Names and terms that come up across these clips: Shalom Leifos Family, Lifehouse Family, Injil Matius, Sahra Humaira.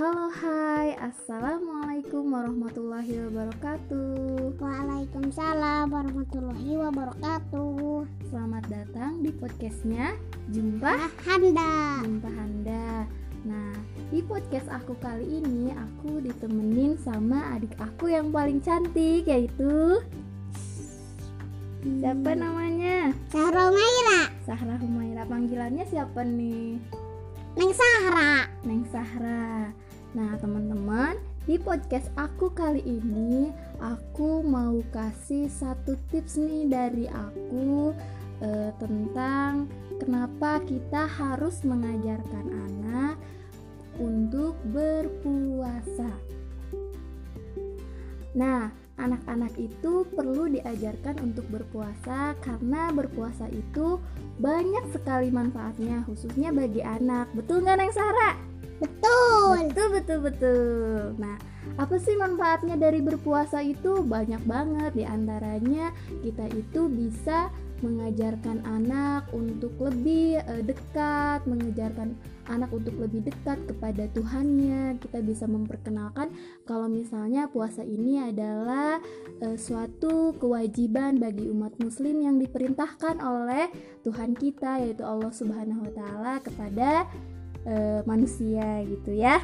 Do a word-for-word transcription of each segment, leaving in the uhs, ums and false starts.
Halo, hai, assalamualaikum warahmatullahi wabarakatuh. Waalaikumsalam warahmatullahi wabarakatuh. Selamat datang di podcastnya Jumpa Handa. Jumpa Handa. Nah, di podcast aku kali ini aku ditemenin sama adik aku yang paling cantik, yaitu hmm. siapa namanya? Sahra Humaira. Sahra Humaira. Panggilannya siapa nih? Neng Sahra. Neng Sahra. Nah, teman-teman, di podcast aku kali ini aku mau kasih satu tips nih dari aku e, tentang kenapa kita harus mengajarkan anak untuk berpuasa. Nah, anak-anak itu perlu diajarkan untuk berpuasa karena berpuasa itu banyak sekali manfaatnya, khususnya bagi anak. Betul nggak, Neng Sahra? Betul. Betul, betul, betul. Nah, apa sih manfaatnya dari berpuasa itu? Banyak banget. Di antaranya kita itu bisa mengajarkan anak untuk lebih e, dekat, mengajarkan anak untuk lebih dekat kepada Tuhannya. Kita bisa memperkenalkan kalau misalnya puasa ini adalah e, suatu kewajiban bagi umat muslim yang diperintahkan oleh Tuhan kita, yaitu Allah Subhanahu wa taala, kepada E, manusia, gitu ya.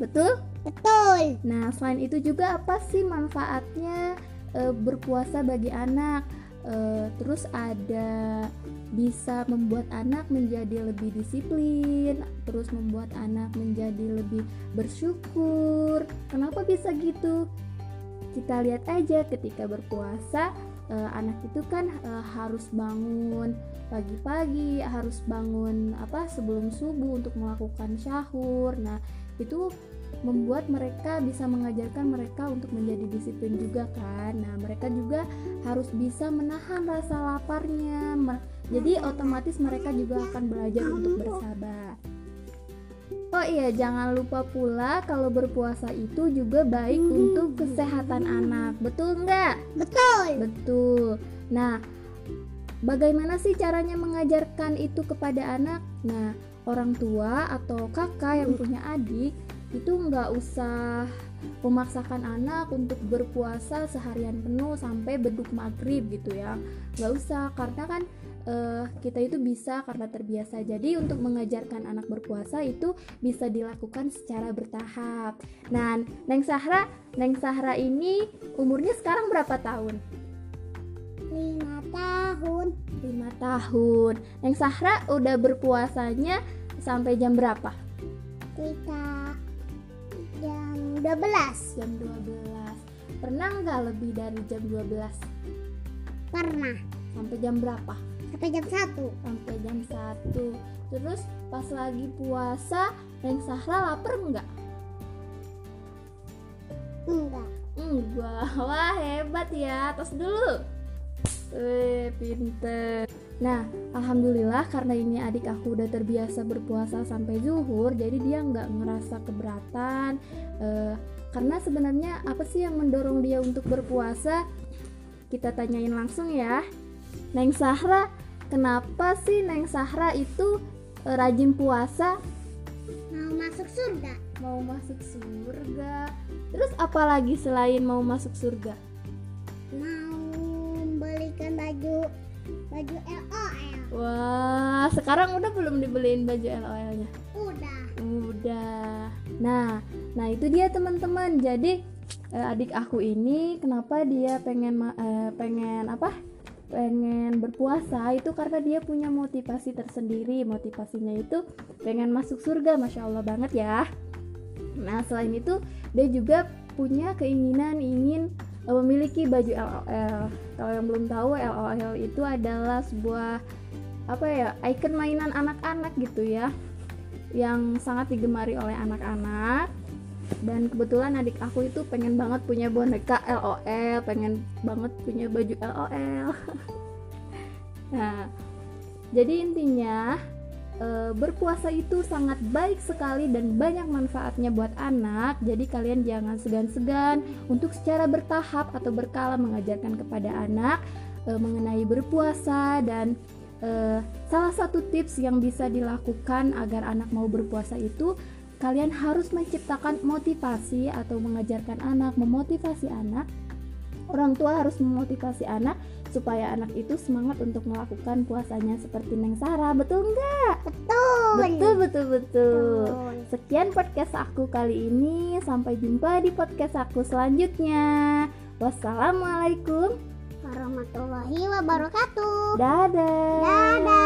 Betul? Betul. Nah, selain itu juga apa sih manfaatnya e, berpuasa bagi anak? E, terus ada bisa membuat anak menjadi lebih disiplin, terus membuat anak menjadi lebih bersyukur. Kenapa bisa gitu? Kita lihat aja ketika berpuasa, e, anak itu kan e, harus bangun pagi-pagi, harus bangun apa sebelum subuh untuk melakukan sahur. Nah, itu membuat mereka bisa mengajarkan mereka untuk menjadi disiplin juga kan. Nah, mereka juga harus bisa menahan rasa laparnya. Jadi otomatis mereka juga akan belajar untuk bersabar. Oh iya, jangan lupa pula kalau berpuasa itu juga baik untuk kesehatan anak. Betul nggak? Betul. Betul. Nah, bagaimana sih caranya mengajarkan itu kepada anak? Nah, orang tua atau kakak yang punya adik itu nggak usah memaksakan anak untuk berpuasa seharian penuh sampai beduk maghrib gitu ya. Nggak usah, karena kan uh, kita itu bisa karena terbiasa. Jadi untuk mengajarkan anak berpuasa itu bisa dilakukan secara bertahap. Nah, Neng Sahra, Neng Sahra ini umurnya sekarang berapa tahun? lima tahun lima tahun. Neng Sahra udah berpuasanya sampai jam berapa? Jam dua belas. Pernah nggak lebih dari jam dua belas? Pernah. Sampai jam berapa? Sampai jam satu. Sampai jam satu. Terus pas lagi puasa, Neng Sahra lapar nggak? Enggak. Enggak. Wah, hebat ya. Tos dulu. Wih, pinter. Nah, alhamdulillah karena ini adik aku udah terbiasa berpuasa sampai zuhur, jadi dia nggak ngerasa keberatan. E, karena sebenarnya apa sih yang mendorong dia untuk berpuasa? Kita tanyain langsung ya. Neng Sahra, kenapa sih Neng Sahra itu e, rajin puasa? Mau masuk surga. Mau masuk surga. Terus apa lagi selain mau masuk surga? baju baju L O L. Wah, sekarang udah belum dibeliin baju L O L-nya? Udah. Udah. Nah, nah itu dia teman-teman. Jadi eh, adik aku ini kenapa dia pengen eh, pengen apa? Pengen berpuasa itu karena dia punya motivasi tersendiri. Motivasinya itu pengen masuk surga, Masya Allah banget ya. Nah, selain itu dia juga punya keinginan ingin memiliki baju L O L. Kalau yang belum tahu, L O L itu adalah sebuah apa ya, ikon mainan anak-anak gitu ya, yang sangat digemari oleh anak-anak. Dan kebetulan adik aku itu pengen banget punya boneka L O L, pengen banget punya baju L O L. Nah, jadi intinya E, berpuasa itu sangat baik sekali dan banyak manfaatnya buat anak. Jadi kalian jangan segan-segan untuk secara bertahap atau berkala mengajarkan kepada anak e, mengenai berpuasa. Dan e, salah satu tips yang bisa dilakukan agar anak mau berpuasa itu Kalian harus menciptakan motivasi atau mengajarkan anak, memotivasi anak. Orang tua harus memotivasi anak supaya anak itu semangat untuk melakukan puasanya seperti Neng Sahra. Betul nggak? Betul. Betul, betul, betul. Betul. Sekian podcast aku kali ini. Sampai jumpa di podcast aku selanjutnya. Wassalamualaikum warahmatullahi wabarakatuh. Dadah. Dadah.